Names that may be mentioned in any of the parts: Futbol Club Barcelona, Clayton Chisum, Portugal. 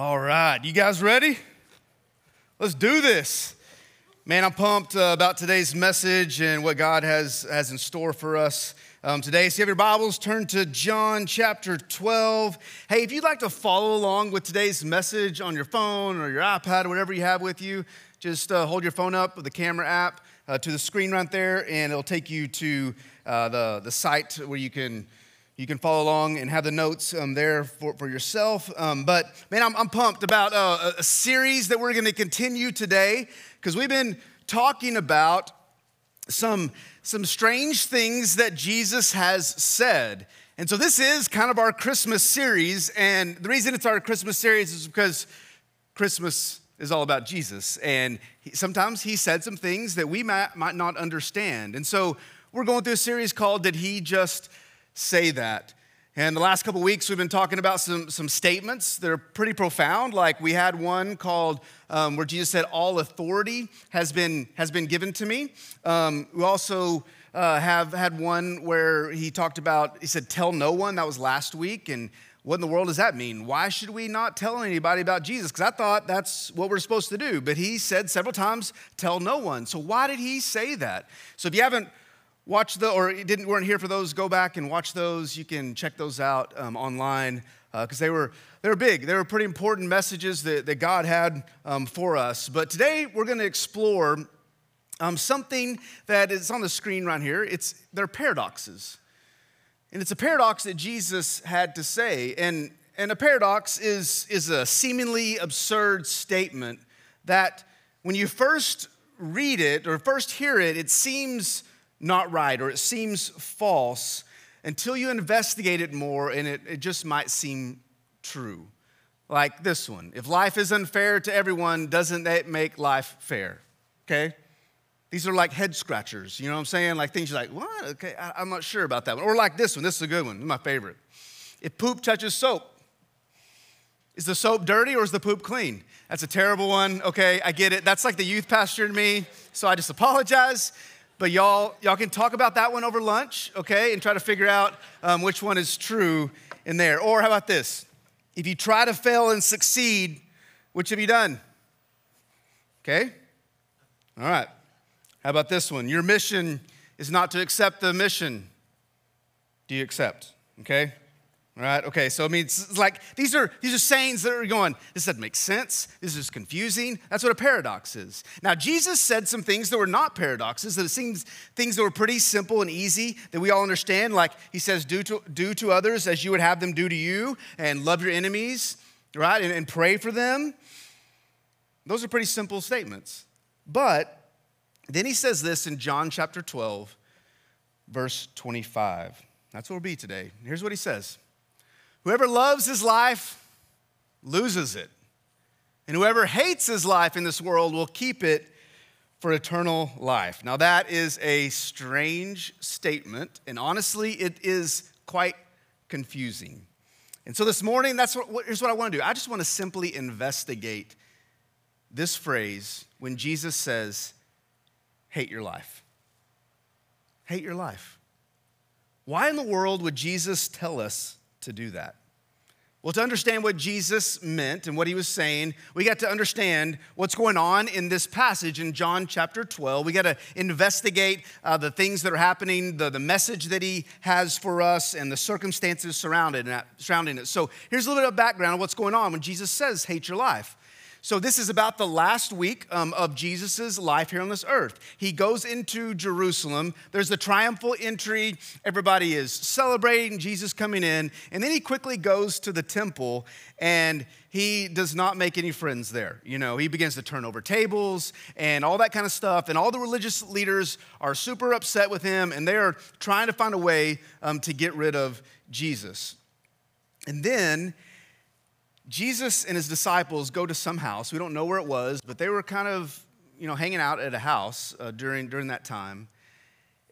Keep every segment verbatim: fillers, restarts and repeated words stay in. All right, you guys ready? Let's do this. Man, I'm pumped uh, about today's message and what God has, has in store for us um, today. So if you have your Bibles, turn to John chapter twelve. Hey, if you'd like to follow along with today's message on your phone or your iPad or whatever you have with you, just uh, hold your phone up with the camera app uh, to the screen right there, and it'll take you to uh, the, the site where you can You can follow along and have the notes um, there for, for yourself. Um, but, man, I'm, I'm pumped about uh, a series that we're going to continue today, because we've been talking about some, some strange things that Jesus has said. And so this is kind of our Christmas series. And the reason it's our Christmas series is because Christmas is all about Jesus. And he, sometimes he said some things that we might, might not understand. And so we're going through a series called Did He Just Say That? And the last couple weeks, we've been talking about some, some statements that are pretty profound. Like we had one called um, where Jesus said, all authority has been, has been given to me. Um, we also uh, have had one where he talked about, he said, tell no one. That was last week. And what in the world does that mean? Why should we not tell anybody about Jesus? Because I thought that's what we're supposed to do. But he said several times, tell no one. So why did he say that? So if you haven't Watch the, or didn't weren't here for those, go back and watch those. You can check those out um, online because uh, they were they were big. They were pretty important messages that, that God had um, for us. But today we're going to explore um, something that is on the screen right here. It's they're paradoxes, and it's a paradox that Jesus had to say. And and a paradox is is a seemingly absurd statement that when you first read it or first hear it, it seems not right, or it seems false until you investigate it more, and it, it just might seem true. Like this one: if life is unfair to everyone, doesn't that make life fair? Okay? These are like head scratchers, you know what I'm saying? Like things you're like, what? Okay, I, I'm not sure about that one. Or like this one, this is a good one, this is my favorite. If poop touches soap, is the soap dirty or is the poop clean? That's a terrible one, okay, I get it. That's like the youth pastor in me, so I just apologize. But y'all, y'all can talk about that one over lunch, okay, and try to figure out um, which one is true in there. Or how about this? If you try to fail and succeed, which have you done? Okay? All right. How about this one? Your mission is not to accept the mission. Do you accept? Okay? All right, okay, so I mean, it's like, these are these are sayings that are going, this doesn't make sense, this is confusing. That's what a paradox is. Now, Jesus said some things that were not paradoxes, that it seems things that were pretty simple and easy that we all understand, like he says, do to, do to others as you would have them do to you, and love your enemies, right, and, and pray for them. Those are pretty simple statements. But then he says this in John chapter twelve, verse twenty-five. That's where we'll be today. Here's what he says. Whoever loves his life loses it, and whoever hates his life in this world will keep it for eternal life. Now that is a strange statement, and honestly, it is quite confusing. And so this morning, that's what, here's what I want to do. I just want to simply investigate this phrase when Jesus says, hate your life. Hate your life. Why in the world would Jesus tell us to do that? Well, to understand what Jesus meant and what he was saying, we got to understand what's going on in this passage in John chapter twelve. We got to investigate uh, the things that are happening, the, the message that he has for us, and the circumstances surrounding it, surrounding it. So here's a little bit of background on what's going on when Jesus says, hate your life. So this is about the last week um, of Jesus' life here on this earth. He goes into Jerusalem. There's the triumphal entry. Everybody is celebrating Jesus coming in. And then he quickly goes to the temple, and he does not make any friends there. You know, he begins to turn over tables and all that kind of stuff. And all the religious leaders are super upset with him, and they are trying to find a way um, to get rid of Jesus. And then Jesus and his disciples go to some house. We don't know where it was, but they were kind of, you know, hanging out at a house uh, during, during that time.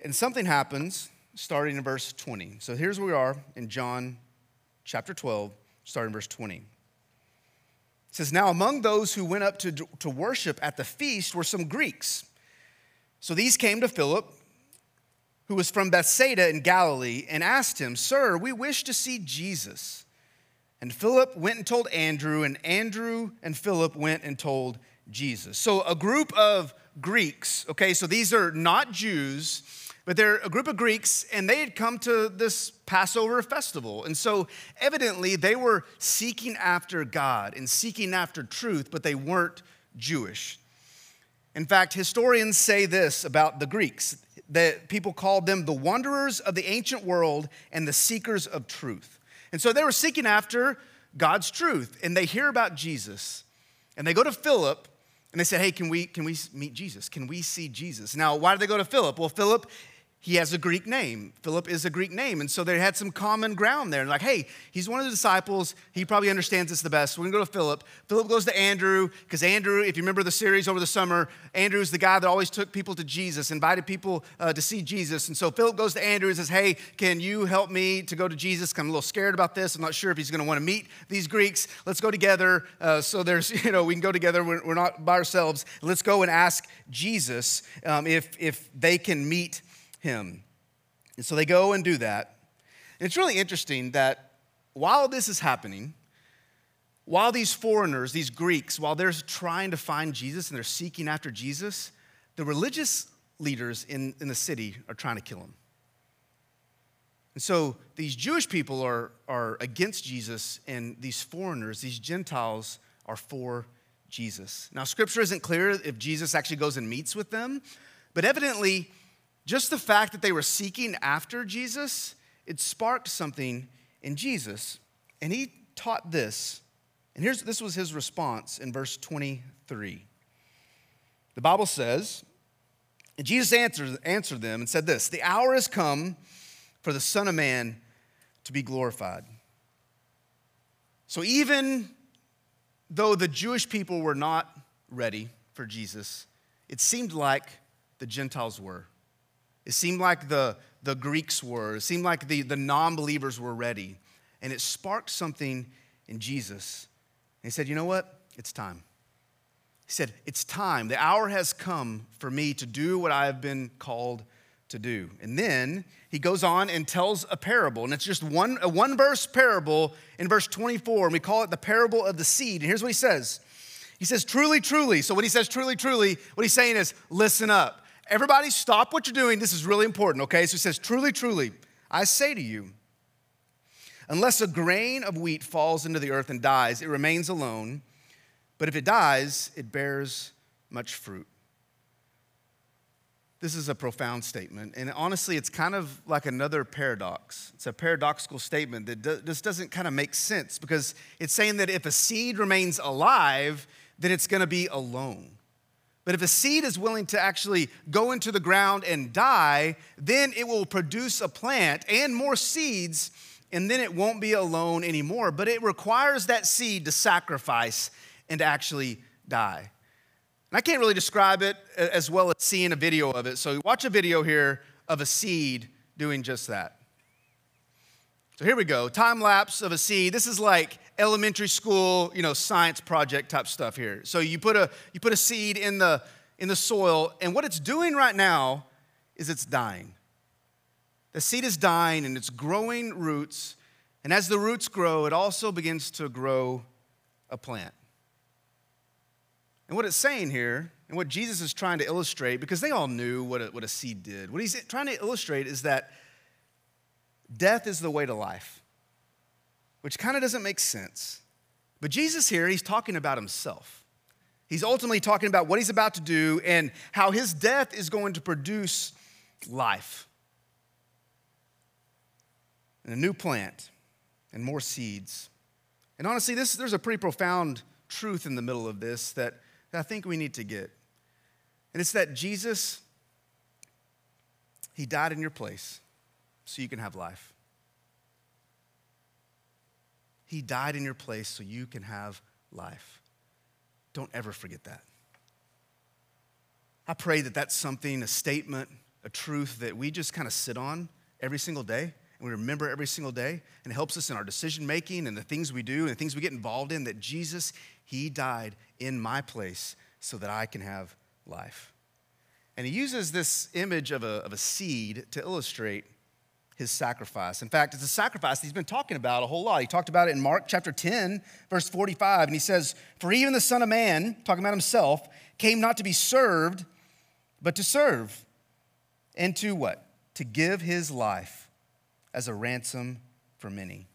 And something happens starting in verse twenty. So here's where we are in John chapter twelve, starting verse twenty. It says, now among those who went up to, to worship at the feast were some Greeks. So these came to Philip, who was from Bethsaida in Galilee, and asked him, sir, we wish to see Jesus. And Philip went and told Andrew, and Andrew and Philip went and told Jesus. So a group of Greeks, okay, so these are not Jews, but they're a group of Greeks, and they had come to this Passover festival. And so evidently they were seeking after God and seeking after truth, but they weren't Jewish. In fact, historians say this about the Greeks, that people called them the wanderers of the ancient world and the seekers of truth. And so they were seeking after God's truth, and they hear about Jesus. And they go to Philip, and they say, hey, can we, can we meet Jesus? Can we see Jesus? Now, why did they go to Philip? Well, Philip, he has a Greek name. Philip is a Greek name. And so they had some common ground there. Like, hey, he's one of the disciples. He probably understands this the best. We're going to go to Philip. Philip goes to Andrew, because Andrew, if you remember the series over the summer, Andrew's the guy that always took people to Jesus, invited people uh, to see Jesus. And so Philip goes to Andrew and says, hey, can you help me to go to Jesus? I'm a little scared about this. I'm not sure if he's going to want to meet these Greeks. Let's go together. Uh, so there's, you know, we can go together. We're, we're not by ourselves. Let's go and ask Jesus um, if, if they can meet him. And so they go and do that. And it's really interesting that while this is happening, while these foreigners, these Greeks, while they're trying to find Jesus and they're seeking after Jesus, the religious leaders in, in the city are trying to kill him. And so these Jewish people are, are against Jesus, and these foreigners, these Gentiles, are for Jesus. Now, scripture isn't clear if Jesus actually goes and meets with them, but evidently, just the fact that they were seeking after Jesus, it sparked something in Jesus. And he taught this. And here's this was his response in verse twenty-three. The Bible says, and Jesus answered, answered them and said this, the hour has come for the Son of Man to be glorified. So even though the Jewish people were not ready for Jesus, it seemed like the Gentiles were. It seemed like the, the Greeks were. It seemed like the, the non-believers were ready. And it sparked something in Jesus. And he said, you know what? It's time. He said, it's time. The hour has come for me to do what I have been called to do. And then he goes on and tells a parable. And it's just one, a one-verse parable in verse twenty-four. And we call it the parable of the seed. And here's what he says. He says, truly, truly. So when he says truly, truly, what he's saying is, listen up. Everybody stop what you're doing. This is really important, okay? So he says, truly, truly, I say to you, unless a grain of wheat falls into the earth and dies, it remains alone. But if it dies, it bears much fruit. This is a profound statement. And honestly, it's kind of like another paradox. It's a paradoxical statement that do- this doesn't kind of make sense, because it's saying that if a seed remains alive, then it's going to be alone. But if a seed is willing to actually go into the ground and die, then it will produce a plant and more seeds, and then it won't be alone anymore. But it requires that seed to sacrifice and to actually die. And I can't really describe it as well as seeing a video of it. So watch a video here of a seed doing just that. So here we go, time lapse of a seed. This is like elementary school, you know, science project type stuff here. So you put a you put a seed in the in the soil, and what it's doing right now is it's dying. The seed is dying, and it's growing roots, and as the roots grow, it also begins to grow a plant. And what it's saying here, and what Jesus is trying to illustrate, because they all knew what a, what a seed did. What he's trying to illustrate is that death is the way to life, which kind of doesn't make sense. But Jesus here, he's talking about himself. He's ultimately talking about what he's about to do and how his death is going to produce life. And a new plant and more seeds. And honestly, this there's a pretty profound truth in the middle of this that, that I think we need to get. And it's that Jesus, he died in your place so you can have life. He died in your place so you can have life. Don't ever forget that. I pray that that's something, a statement, a truth that we just kind of sit on every single day, and we remember every single day, and it helps us in our decision making and the things we do and the things we get involved in, that Jesus, he died in my place so that I can have life. And he uses this image of a, of a seed to illustrate his sacrifice. In fact, it's a sacrifice he's been talking about a whole lot. He talked about it in Mark chapter ten, verse forty-five, and he says, "For even the Son of Man," talking about himself, "came not to be served, but to serve, and to" what? "To give his life as a ransom for many."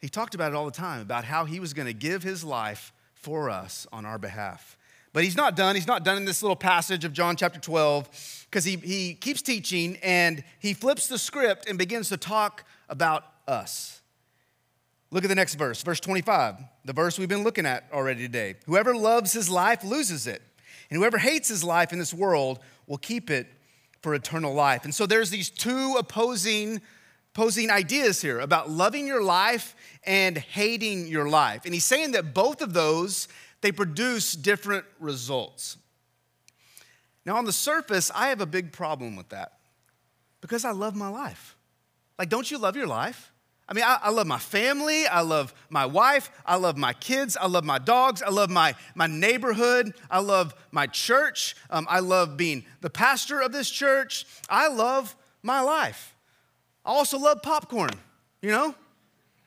He talked about it all the time, about how he was going to give his life for us on our behalf. But he's not done. He's not done in this little passage of John chapter twelve, because he, he keeps teaching and he flips the script and begins to talk about us. Look at the next verse, verse twenty-five, the verse we've been looking at already today. "Whoever loves his life loses it, and whoever hates his life in this world will keep it for eternal life." And so there's these two opposing Posing ideas here about loving your life and hating your life. And he's saying that both of those, they produce different results. Now, on the surface, I have a big problem with that because I love my life. Like, don't you love your life? I mean, I, I love my family. I love my wife. I love my kids. I love my dogs. I love my, my neighborhood. I love my church. Um, I love being the pastor of this church. I love my life. I also love popcorn, you know?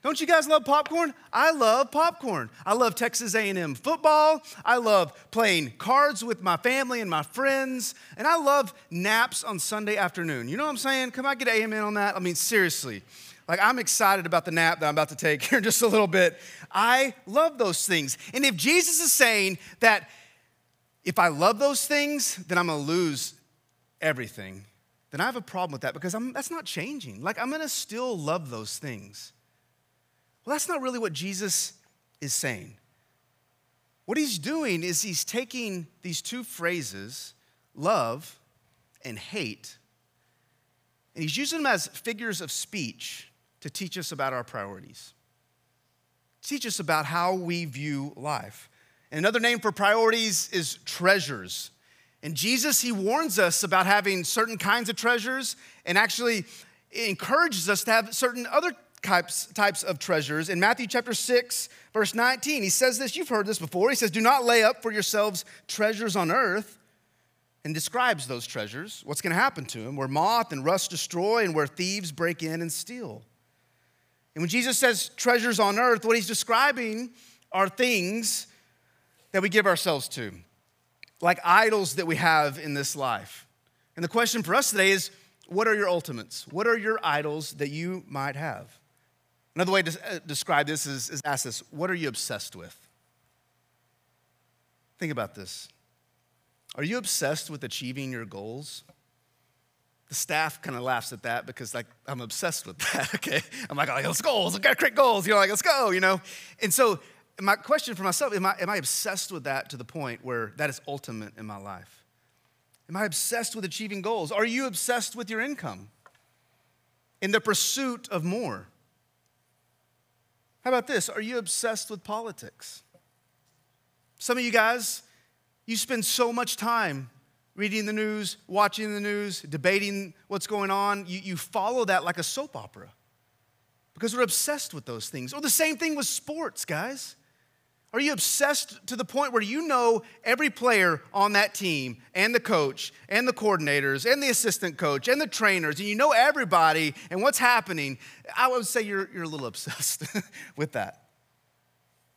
Don't you guys love popcorn? I love popcorn. I love Texas A and M football. I love playing cards with my family and my friends. And I love naps on Sunday afternoon. You know what I'm saying? Can I get an amen on that? I mean, seriously. Like, I'm excited about the nap that I'm about to take here in just a little bit. I love those things. And if Jesus is saying that if I love those things, then I'm going to lose everything, then I have a problem with that because I'm, that's not changing. Like, I'm going to still love those things. Well, that's not really what Jesus is saying. What he's doing is he's taking these two phrases, love and hate, and he's using them as figures of speech to teach us about our priorities, teach us about how we view life. And another name for priorities is treasures. And Jesus, he warns us about having certain kinds of treasures and actually encourages us to have certain other types, types of treasures. In Matthew chapter six, verse nineteen, he says this. You've heard this before. He says, "Do not lay up for yourselves treasures on earth," and describes those treasures, what's going to happen to them, where moth and rust destroy and where thieves break in and steal. And when Jesus says treasures on earth, what he's describing are things that we give ourselves to, like idols that we have in this life. And the question for us today is, what are your ultimates? What are your idols that you might have? Another way to describe this is, is ask this, what are you obsessed with? Think about this. Are you obsessed with achieving your goals? The staff kind of laughs at that because, like, I'm obsessed with that, okay? I'm like, let's go, let's create goals. You're like, let's go, you know? And so, my question for myself, am I, am I obsessed with that to the point where that is ultimate in my life? Am I obsessed with achieving goals? Are you obsessed with your income in the pursuit of more? How about this? Are you obsessed with politics? Some of you guys, you spend so much time reading the news, watching the news, debating what's going on. You, you follow that like a soap opera because we're obsessed with those things. Or the same thing with sports, guys. Are you obsessed to the point where you know every player on that team and the coach and the coordinators and the assistant coach and the trainers, and you know everybody and what's happening? I would say you're, you're a little obsessed with that.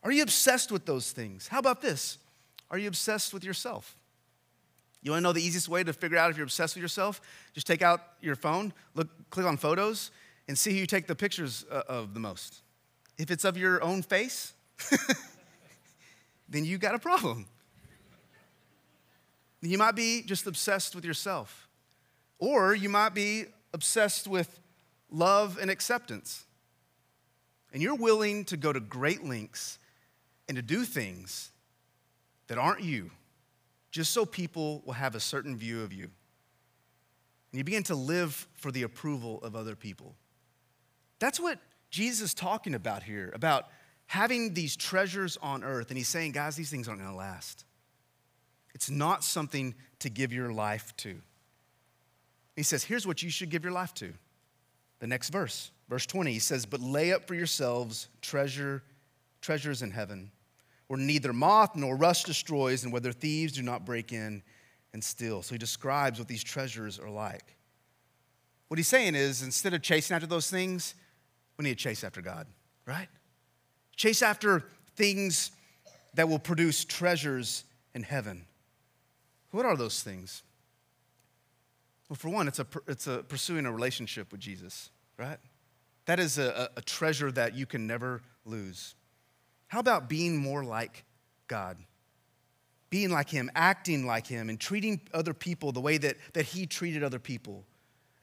Are you obsessed with those things? How about this? Are you obsessed with yourself? You want to know the easiest way to figure out if you're obsessed with yourself? Just take out your phone, look, click on photos, and see who you take the pictures of the most. If it's of your own face, then you got a problem. You might be just obsessed with yourself, or you might be obsessed with love and acceptance, and you're willing to go to great lengths and to do things that aren't you, just so people will have a certain view of you. And you begin to live for the approval of other people. That's what Jesus is talking about here, about having these treasures on earth. And he's saying, guys, these things aren't going to last. It's not something to give your life to. He says, here's what you should give your life to. The next verse, verse twenty, he says, "But lay up for yourselves treasure, treasures in heaven, where neither moth nor rust destroys, and where thieves do not break in and steal." So he describes what these treasures are like. What he's saying is, instead of chasing after those things, we need to chase after God, right? Chase after things that will produce treasures in heaven. What are those things? Well, for one, it's a it's a pursuing a relationship with Jesus, right? That is a, a treasure that you can never lose. How about being more like God? Being like him, acting like him, and treating other people the way that, that he treated other people.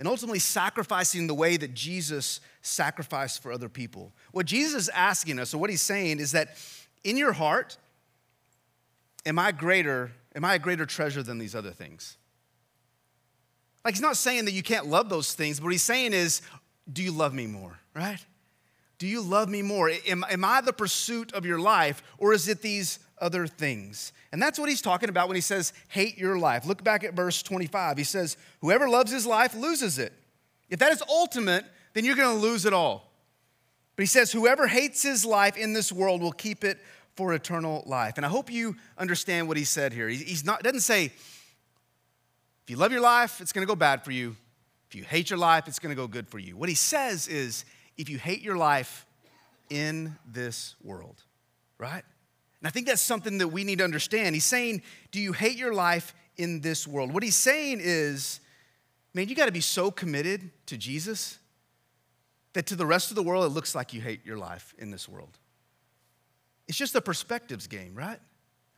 And ultimately sacrificing the way that Jesus sacrificed for other people. What Jesus is asking us, or what he's saying, is that in your heart, am I greater, am I a greater treasure than these other things? Like, he's not saying that you can't love those things, but what he's saying is, do you love me more, right? Do you love me more? Am, am I the pursuit of your life, or is it these other things? And that's what he's talking about when he says, hate your life. Look back at verse twenty-five. He says, whoever loves his life loses it. If that is ultimate, then you're going to lose it all. But he says, whoever hates his life in this world will keep it for eternal life. And I hope you understand what he said here. He's not, doesn't say, if you love your life, it's going to go bad for you. If you hate your life, it's going to go good for you. What he says is, if you hate your life in this world, right? And I think that's something that we need to understand. He's saying, do you hate your life in this world? What he's saying is, man, you got to be so committed to Jesus that to the rest of the world, it looks like you hate your life in this world. It's just a perspectives game, right?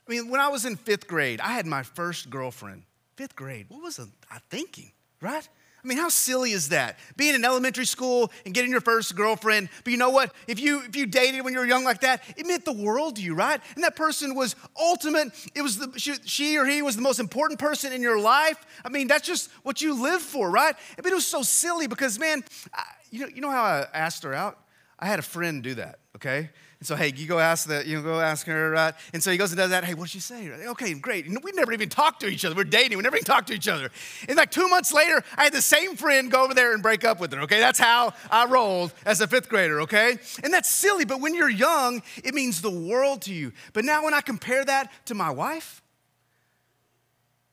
I mean, when I was in fifth grade, I had my first girlfriend. Fifth grade, what was I thinking, right? I mean, how silly is that? Being in elementary school and getting your first girlfriend, but you know what? If you if you dated when you were young like that, it meant the world to you, right? And that person was ultimate. It was the, she, she or he was the most important person in your life. I mean, that's just what you live for, right? I mean, it was so silly because, man, I, you know you know how I asked her out? I had a friend do that, okay? And so, hey, you go ask that, you go ask her, right? And so he goes and does that. Hey, what'd she say? Okay, great. And we never even talked to each other. We're dating. We never even talked to each other. And like two months later, I had the same friend go over there and break up with her, okay? That's how I rolled as a fifth grader, okay? And that's silly, but when you're young, it means the world to you. But now when I compare that to my wife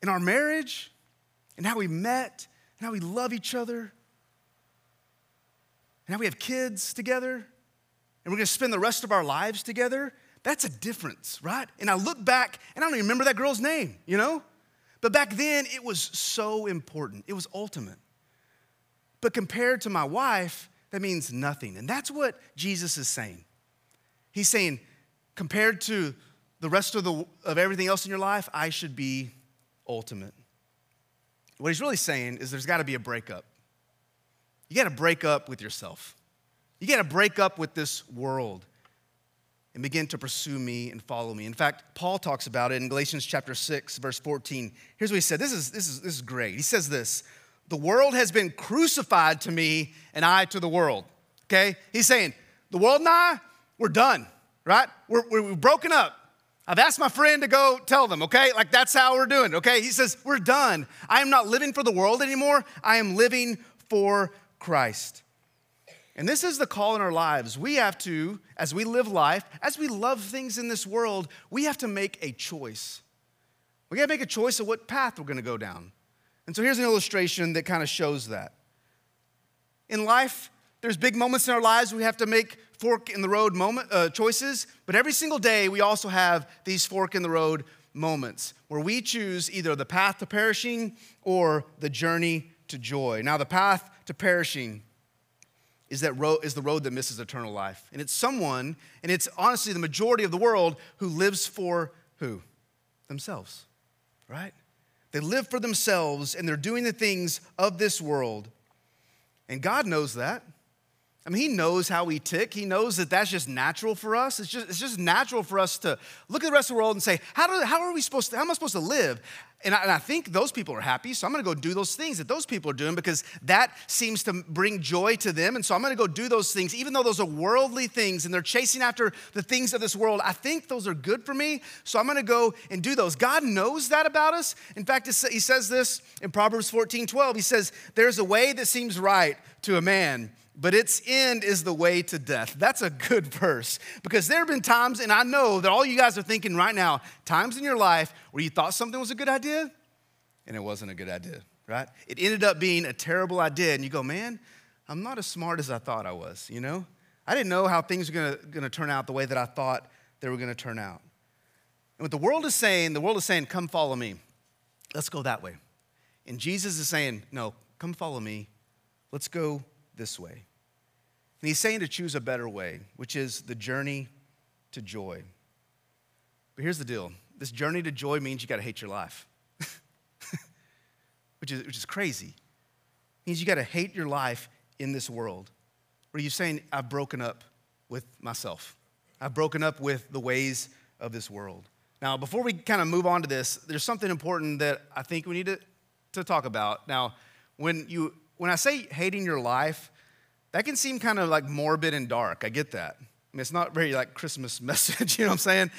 and our marriage and how we met and how we love each other and how we have kids together, and we're going to spend the rest of our lives together, that's a difference, right? And I look back, and I don't even remember that girl's name, you know? But back then, it was so important. It was ultimate. But compared to my wife, that means nothing. And that's what Jesus is saying. He's saying, compared to the rest of, the, of everything else in your life, I should be ultimate. What he's really saying is there's got to be a breakup. You got to break up with yourself. You got to break up with this world and begin to pursue me and follow me. In fact, Paul talks about it in Galatians chapter six, verse fourteen. Here's what he said. This is, this is, this is great. He says this, the world has been crucified to me and I to the world, okay? He's saying, the world and I, we're done, right? We're, we're, we're broken up. I've asked my friend to go tell them, okay? Like, that's how we're doing, okay? He says, we're done. I am not living for the world anymore. I am living for Christ. And this is the call in our lives. We have to, as we live life, as we love things in this world, we have to make a choice. We gotta make a choice of what path we're gonna go down. And so here's an illustration that kind of shows that. In life, there's big moments in our lives we have to make fork in the road moment uh, choices, but every single day we also have these fork in the road moments where we choose either the path to perishing or the journey to joy. Now the path to perishing is that road is the road that misses eternal life. And it's someone, and it's honestly the majority of the world who lives for who? Themselves, right? They live for themselves, and they're doing the things of this world. And God knows that. I mean, he knows how we tick. He knows that that's just natural for us. It's just, it's just natural for us to look at the rest of the world and say, how, do, how are we supposed to, how am I supposed to live? And I, and I think those people are happy, so I'm gonna go do those things that those people are doing because that seems to bring joy to them. And so I'm gonna go do those things, even though those are worldly things and they're chasing after the things of this world. I think those are good for me, so I'm gonna go and do those. God knows that about us. In fact, he says this in Proverbs fourteen twelve. He says, there's a way that seems right to a man, but its end is the way to death. That's a good verse because there have been times, and I know that all you guys are thinking right now, times in your life where you thought something was a good idea and it wasn't a good idea, right? It ended up being a terrible idea. And you go, man, I'm not as smart as I thought I was, you know? I didn't know how things were going to turn out the way that I thought they were going to turn out. And what the world is saying, the world is saying, come follow me. Let's go that way. And Jesus is saying, no, come follow me. Let's go this way. And he's saying to choose a better way, which is the journey to joy. But here's the deal. This journey to joy means you got to hate your life, which is which is crazy. It means you got to hate your life in this world, where you're saying, I've broken up with myself. I've broken up with the ways of this world. Now, before we kind of move on to this, there's something important that I think we need to, to talk about. Now, when you when I say hating your life, that can seem kind of like morbid and dark. I get that. I mean, it's not very like Christmas message, you know what I'm saying?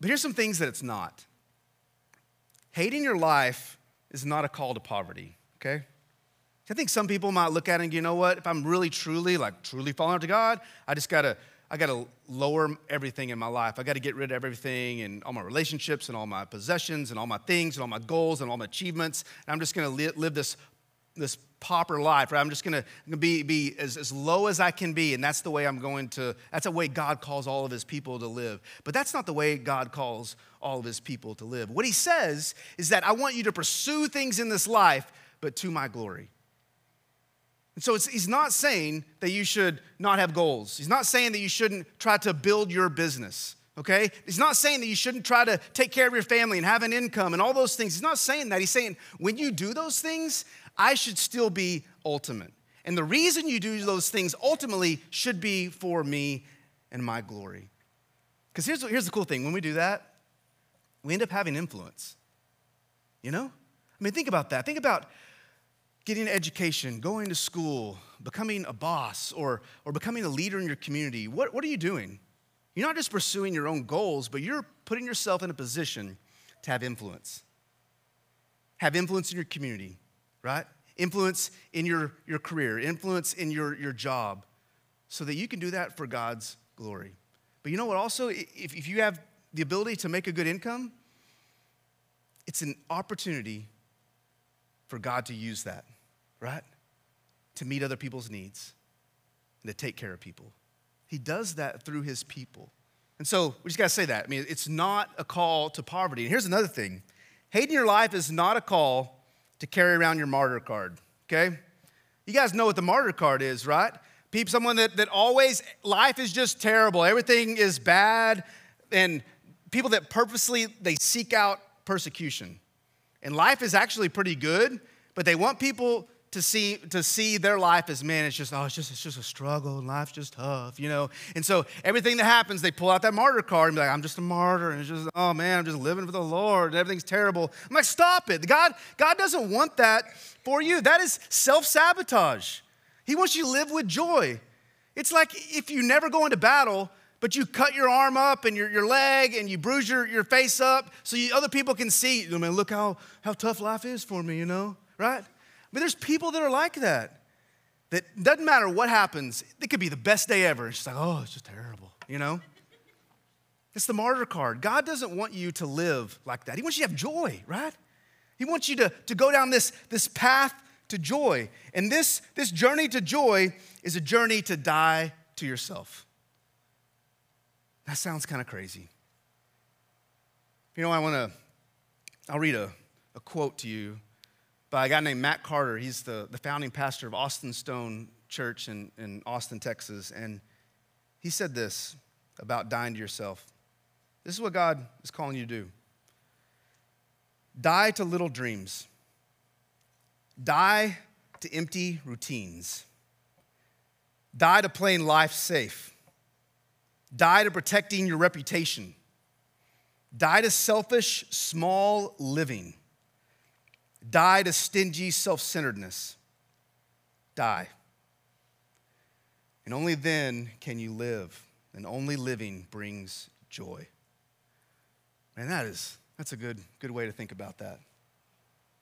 But here's some things that it's not. Hating your life is not a call to poverty, okay? I think some people might look at it and go, you know what? If I'm really, truly, like truly falling out to God, I just got to I got to lower everything in my life. I got to get rid of everything and all my relationships and all my possessions and all my things and all my goals and all my achievements. And I'm just going to li- live this, this pauper life, right? I'm just going to be, be as, as low as I can be. And that's the way I'm going to, that's the way God calls all of his people to live. But that's not the way God calls all of his people to live. What he says is that I want you to pursue things in this life, but to my glory. And so it's, he's not saying that you should not have goals. He's not saying that you shouldn't try to build your business, okay? He's not saying that you shouldn't try to take care of your family and have an income and all those things. He's not saying that. He's saying when you do those things, I should still be ultimate. And the reason you do those things ultimately should be for me and my glory. Because here's, here's the cool thing. When we do that, we end up having influence, you know? I mean, think about that. Think about getting an education, going to school, becoming a boss, or, or becoming a leader in your community. What, what are you doing? You're not just pursuing your own goals, but you're putting yourself in a position to have influence. Have influence in your community, right? Influence in your, your career, influence in your, your job, so that you can do that for God's glory. But you know what also? If, if you have the ability to make a good income, it's an opportunity for God to use that, right? To meet other people's needs and to take care of people. He does that through his people. And so we just got to say that. I mean, it's not a call to poverty. And here's another thing. Hating your life is not a call to carry around your martyr card, okay? You guys know what the martyr card is, right? People, someone that, that always, life is just terrible. Everything is bad. And people that purposely, they seek out persecution. And life is actually pretty good, but they want people to see to see their life as, man, it's just, oh, it's just, it's just a struggle, and life's just tough, you know? And so everything that happens, they pull out that martyr card and be like, I'm just a martyr, and it's just, oh, man, I'm just living for the Lord, everything's terrible. I'm like, stop it. God, God doesn't want that for you. That is self-sabotage. He wants you to live with joy. It's like if you never go into battle, but you cut your arm up and your, your leg and you bruise your, your face up so you, other people can see, I mean, look how, how tough life is for me, you know, right? But there's people that are like that, that doesn't matter what happens. It could be the best day ever. It's just like, oh, it's just terrible, you know? It's the martyr card. God doesn't want you to live like that. He wants you to have joy, right? He wants you to, to go down this, this path to joy. And this, this journey to joy is a journey to die to yourself. That sounds kind of crazy. You know, I want to, I'll read a, a quote to you by a guy named Matt Carter. He's the, the founding pastor of Austin Stone Church in, in Austin, Texas. And he said this about dying to yourself. This is what God is calling you to do. Die to little dreams. Die to empty routines. Die to playing life safe. Die to protecting your reputation. Die to selfish, small living. Die to stingy self-centeredness. Die. And only then can you live. And only living brings joy. Man, that is, that's a good, good way to think about that.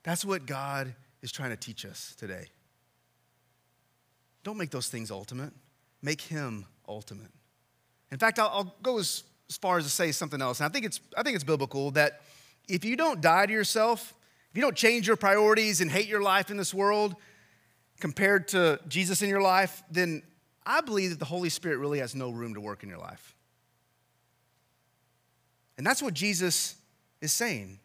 That's what God is trying to teach us today. Don't make those things ultimate. Make him ultimate. In fact, I'll, I'll go as, as far as to say something else. And I think it's I think it's biblical that if you don't die to yourself, if you don't change your priorities and hate your life in this world compared to Jesus in your life, then I believe that the Holy Spirit really has no room to work in your life. And that's what Jesus is saying.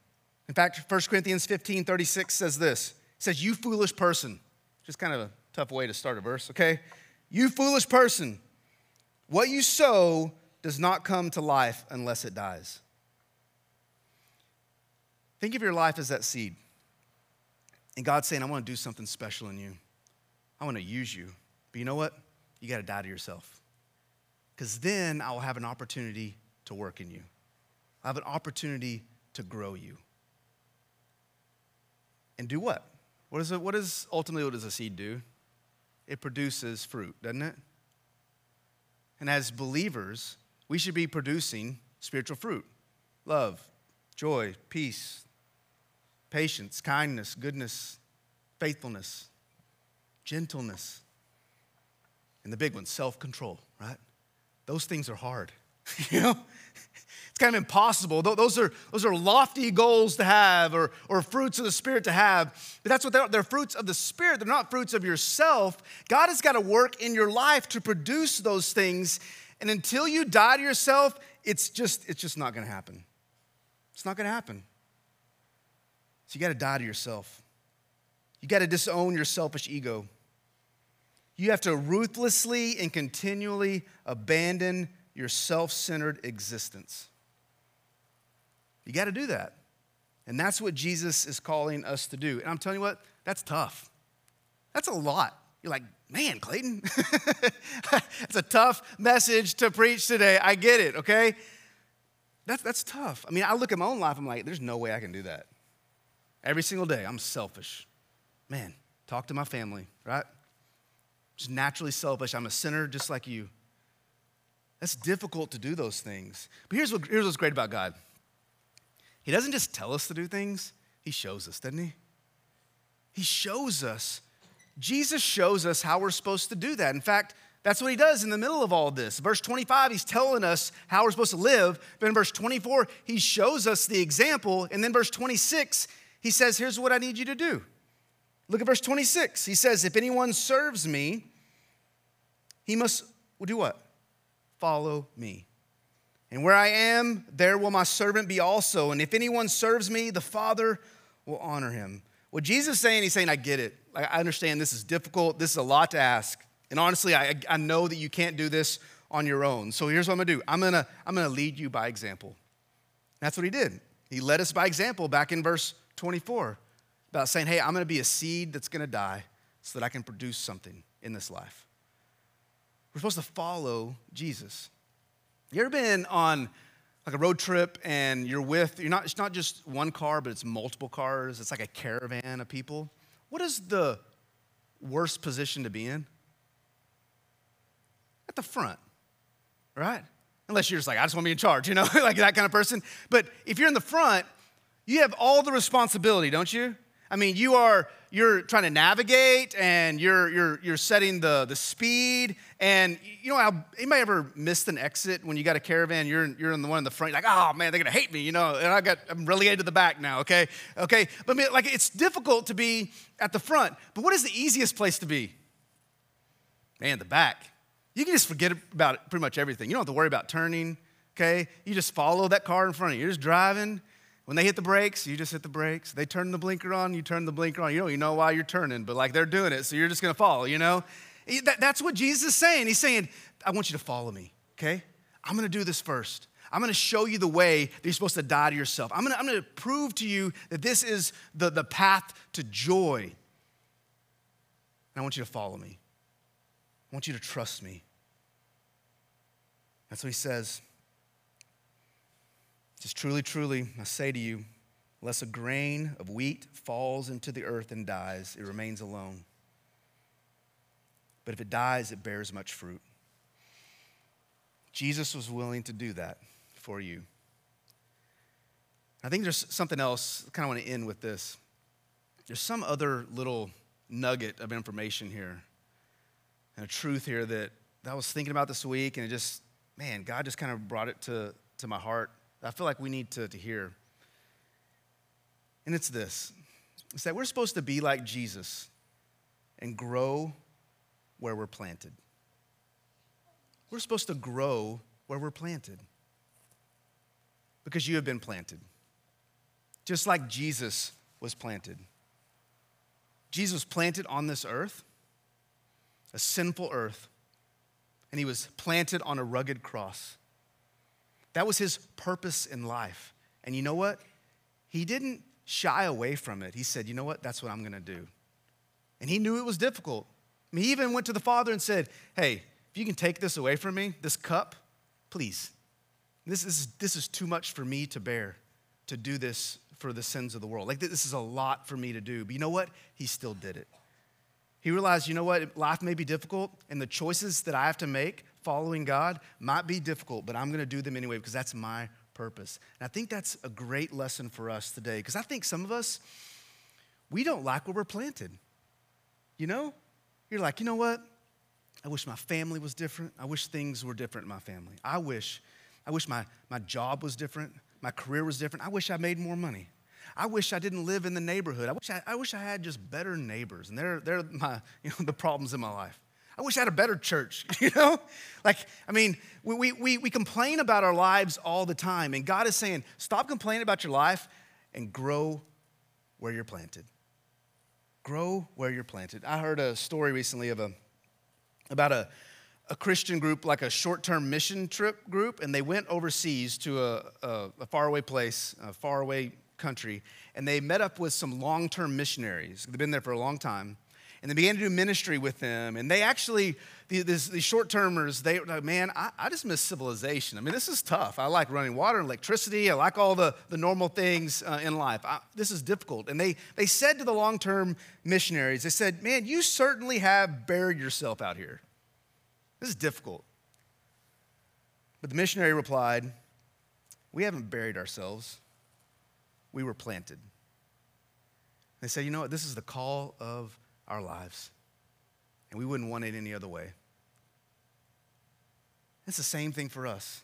In fact, First Corinthians fifteen thirty-six says this. It says, you foolish person. Just kind of a tough way to start a verse, okay? You foolish person, what you sow does not come to life unless it dies. Think of your life as that seed. And God's saying, I want to do something special in you. I want to use you. But you know what? You got to die to yourself. Because then I will have an opportunity to work in you. I have an opportunity to grow you. And do what? What is it? What is ultimately what does a seed do? It produces fruit, doesn't it? And as believers, we should be producing spiritual fruit. Love, joy, peace, patience, kindness, goodness, faithfulness, gentleness. And the big one, self-control, right? Those things are hard, you know? It's kind of impossible. Those are, those are lofty goals to have, or, or fruits of the Spirit to have. But that's what they are. They're fruits of the Spirit. They're not fruits of yourself. God has got to work in your life to produce those things. And until you die to yourself, it's just, it's just not going to happen. It's not going to happen. So you got to die to yourself. You got to disown your selfish ego. You have to ruthlessly and continually abandon your self-centered existence. You got to do that. And that's what Jesus is calling us to do. And I'm telling you what, that's tough. That's a lot. You're like, man, Clayton, it's a tough message to preach today. I get it, okay? That's, that's tough. I mean, I look at my own life, I'm like, there's no way I can do that. Every single day, I'm selfish. Man, talk to my family, right? Just naturally selfish. I'm a sinner just like you. That's difficult to do those things. But here's what, here's what's great about God. He doesn't just tell us to do things. He shows us, doesn't he? He shows us. Jesus shows us how we're supposed to do that. In fact, that's what he does in the middle of all this. Verse twenty-five, he's telling us how we're supposed to live. But in verse twenty-four, he shows us the example. And then verse twenty-six, he says, here's what I need you to do. Look at verse twenty-six. He says, if anyone serves me, he must do what? Follow me. And where I am, there will my servant be also. And if anyone serves me, the Father will honor him. What Jesus is saying, he's saying, I get it. Like, I understand this is difficult. This is a lot to ask. And honestly, I, I know that you can't do this on your own. So here's what I'm going to do. I'm going to I'm going to lead you by example. And that's what he did. He led us by example back in verse twenty-four about saying, hey, I'm going to be a seed that's going to die so that I can produce something in this life. We're supposed to follow Jesus. You ever been on like a road trip and you're with, you're not, it's not just one car, but it's multiple cars. It's like a caravan of people. What is the worst position to be in? At the front, right? Unless you're just like, I just want to be in charge, you know, like that kind of person. But if you're in the front, you have all the responsibility, don't you? I mean, you are, you're trying to navigate and you're you're you're setting the, the speed, and you know how anybody ever missed an exit when you got a caravan, you're you're in the one in the front, you're like, oh man, they're gonna hate me, you know, and I got I'm relegated to the back now, okay? Okay. But I mean, like, it's difficult to be at the front, but what is the easiest place to be? Man, the back. You can just forget about it, pretty much everything. You don't have to worry about turning, okay? You just follow that car in front of you. You're just driving. When they hit the brakes, you just hit the brakes. They turn the blinker on, you turn the blinker on. You don't even know why you're turning, but like they're doing it, so you're just gonna follow, you know? That, that's what Jesus is saying. He's saying, I want you to follow me, okay? I'm gonna do this first. I'm gonna show you the way that you're supposed to die to yourself. I'm gonna, I'm gonna prove to you that this is the, the path to joy. And I want you to follow me. I want you to trust me. That's what he says. It says, truly, truly, I say to you, unless a grain of wheat falls into the earth and dies, it remains alone. But if it dies, it bears much fruit. Jesus was willing to do that for you. I think there's something else. I kind of want to end with this. There's some other little nugget of information here and a truth here that, that I was thinking about this week, and it just, man, God just kind of brought it to, to my heart. I feel like we need to, to hear. And it's this. It's that we're supposed to be like Jesus and grow where we're planted. We're supposed to grow where we're planted because you have been planted, just like Jesus was planted. Jesus was planted on this earth, a sinful earth, and he was planted on a rugged cross. That was his purpose in life. And you know what? He didn't shy away from it. He said, you know what? That's what I'm going to do. And he knew it was difficult. I mean, he even went to the Father and said, hey, if you can take this away from me, this cup, please. This is, this is too much for me to bear, to do this for the sins of the world. Like, this is a lot for me to do. But you know what? He still did it. He realized, you know what? Life may be difficult, and the choices that I have to make following God might be difficult, but I'm going to do them anyway because that's my purpose. And I think that's a great lesson for us today, because I think some of us, we don't like where we're planted. You know? You're like, you know what? I wish my family was different. I wish things were different in my family. I wish, I wish my, my job was different. My career was different. I wish I made more money. I wish I didn't live in the neighborhood. I wish I, I wish I had just better neighbors, and they're they're my you know the problems in my life. I wish I had a better church. You know, like I mean, we we we complain about our lives all the time, and God is saying, stop complaining about your life and grow where you're planted. Grow where you're planted. I heard a story recently of a about a. a Christian group, like a short-term mission trip group, and they went overseas to a, a, a faraway place, a faraway country, and they met up with some long-term missionaries. They've been there for a long time, and they began to do ministry with them. And they actually, the, this, the short-termers, they were like, man, I, I just miss civilization. I mean, this is tough. I like running water and electricity. I like all the, the normal things uh, in life. I, this is difficult. And they, they said to the long-term missionaries, they said, man, you certainly have buried yourself out here. This is difficult. But the missionary replied, we haven't buried ourselves. We were planted. They said, you know what? This is the call of our lives. And we wouldn't want it any other way. It's the same thing for us.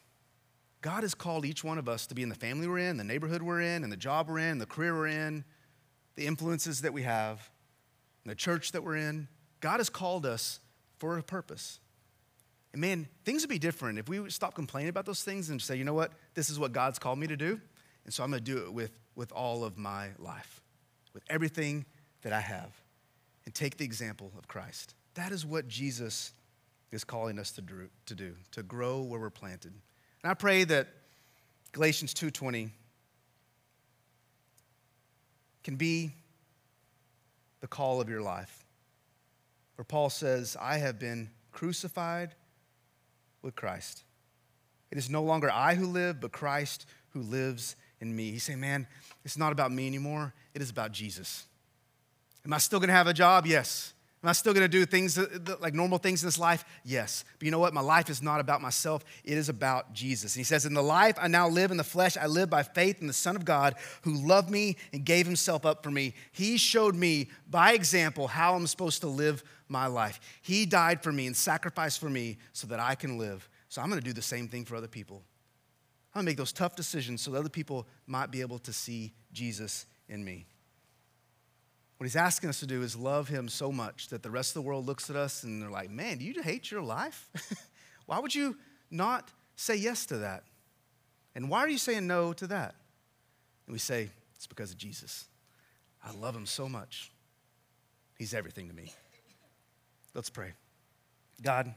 God has called each one of us to be in the family we're in, the neighborhood we're in, and the job we're in, the career we're in, the influences that we have, and the church that we're in. God has called us for a purpose. And man, things would be different if we would stop complaining about those things and say, you know what, this is what God's called me to do, and so I'm going to do it with, with all of my life, with everything that I have, and take the example of Christ. That is what Jesus is calling us to do, to, do, to grow where we're planted. And I pray that Galatians two twenty can be the call of your life, where Paul says, I have been crucified with Christ. It is no longer I who live, but Christ who lives in me. He's saying, man, it's not about me anymore. It is about Jesus. Am I still going to have a job? Yes. Am I still going to do things like normal things in this life? Yes. But you know what? My life is not about myself. It is about Jesus. And he says, in the life I now live in the flesh, I live by faith in the Son of God who loved me and gave himself up for me. He showed me by example how I'm supposed to live my life. He died for me and sacrificed for me so that I can live. So I'm going to do the same thing for other people. I'm going to make those tough decisions so that other people might be able to see Jesus in me. What he's asking us to do is love him so much that the rest of the world looks at us and they're like, man, do you hate your life? Why would you not say yes to that? And why are you saying no to that? And we say, it's because of Jesus. I love him so much. He's everything to me. Let's pray. God,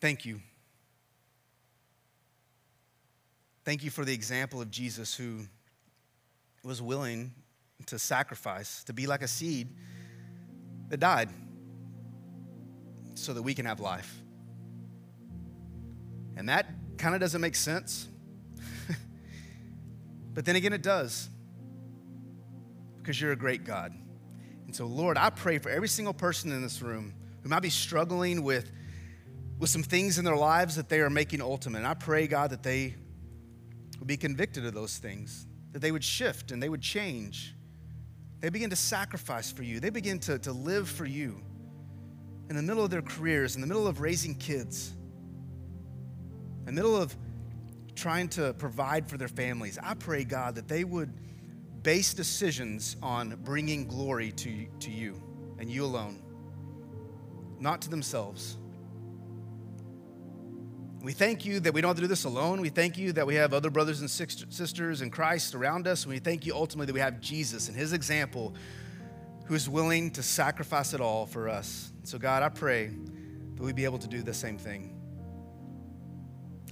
thank you. Thank you for the example of Jesus who was willing to sacrifice, to be like a seed that died so that we can have life. And that kind of doesn't make sense. But then again, it does, because you're a great God. And so, Lord, I pray for every single person in this room who might be struggling with, with some things in their lives that they are making ultimate. And I pray, God, that they would be convicted of those things, that they would shift and they would change. They begin to sacrifice for you. They begin to, to live for you in the middle of their careers, in the middle of raising kids, in the middle of trying to provide for their families. I pray, God, that they would base decisions on bringing glory to, to you and you alone, not to themselves. We thank you that we don't have to do this alone. We thank you that we have other brothers and sisters in Christ around us. We thank you ultimately that we have Jesus and his example, who is willing to sacrifice it all for us. So God, I pray that we'd be able to do the same thing.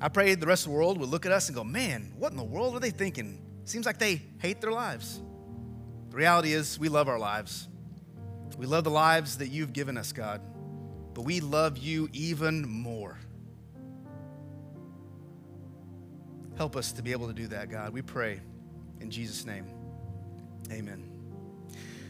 I pray the rest of the world would look at us and go, man, what in the world are they thinking? Seems like they hate their lives. The reality is we love our lives. We love the lives that you've given us, God, but we love you even more. Help us to be able to do that, God. We pray in Jesus' name, amen.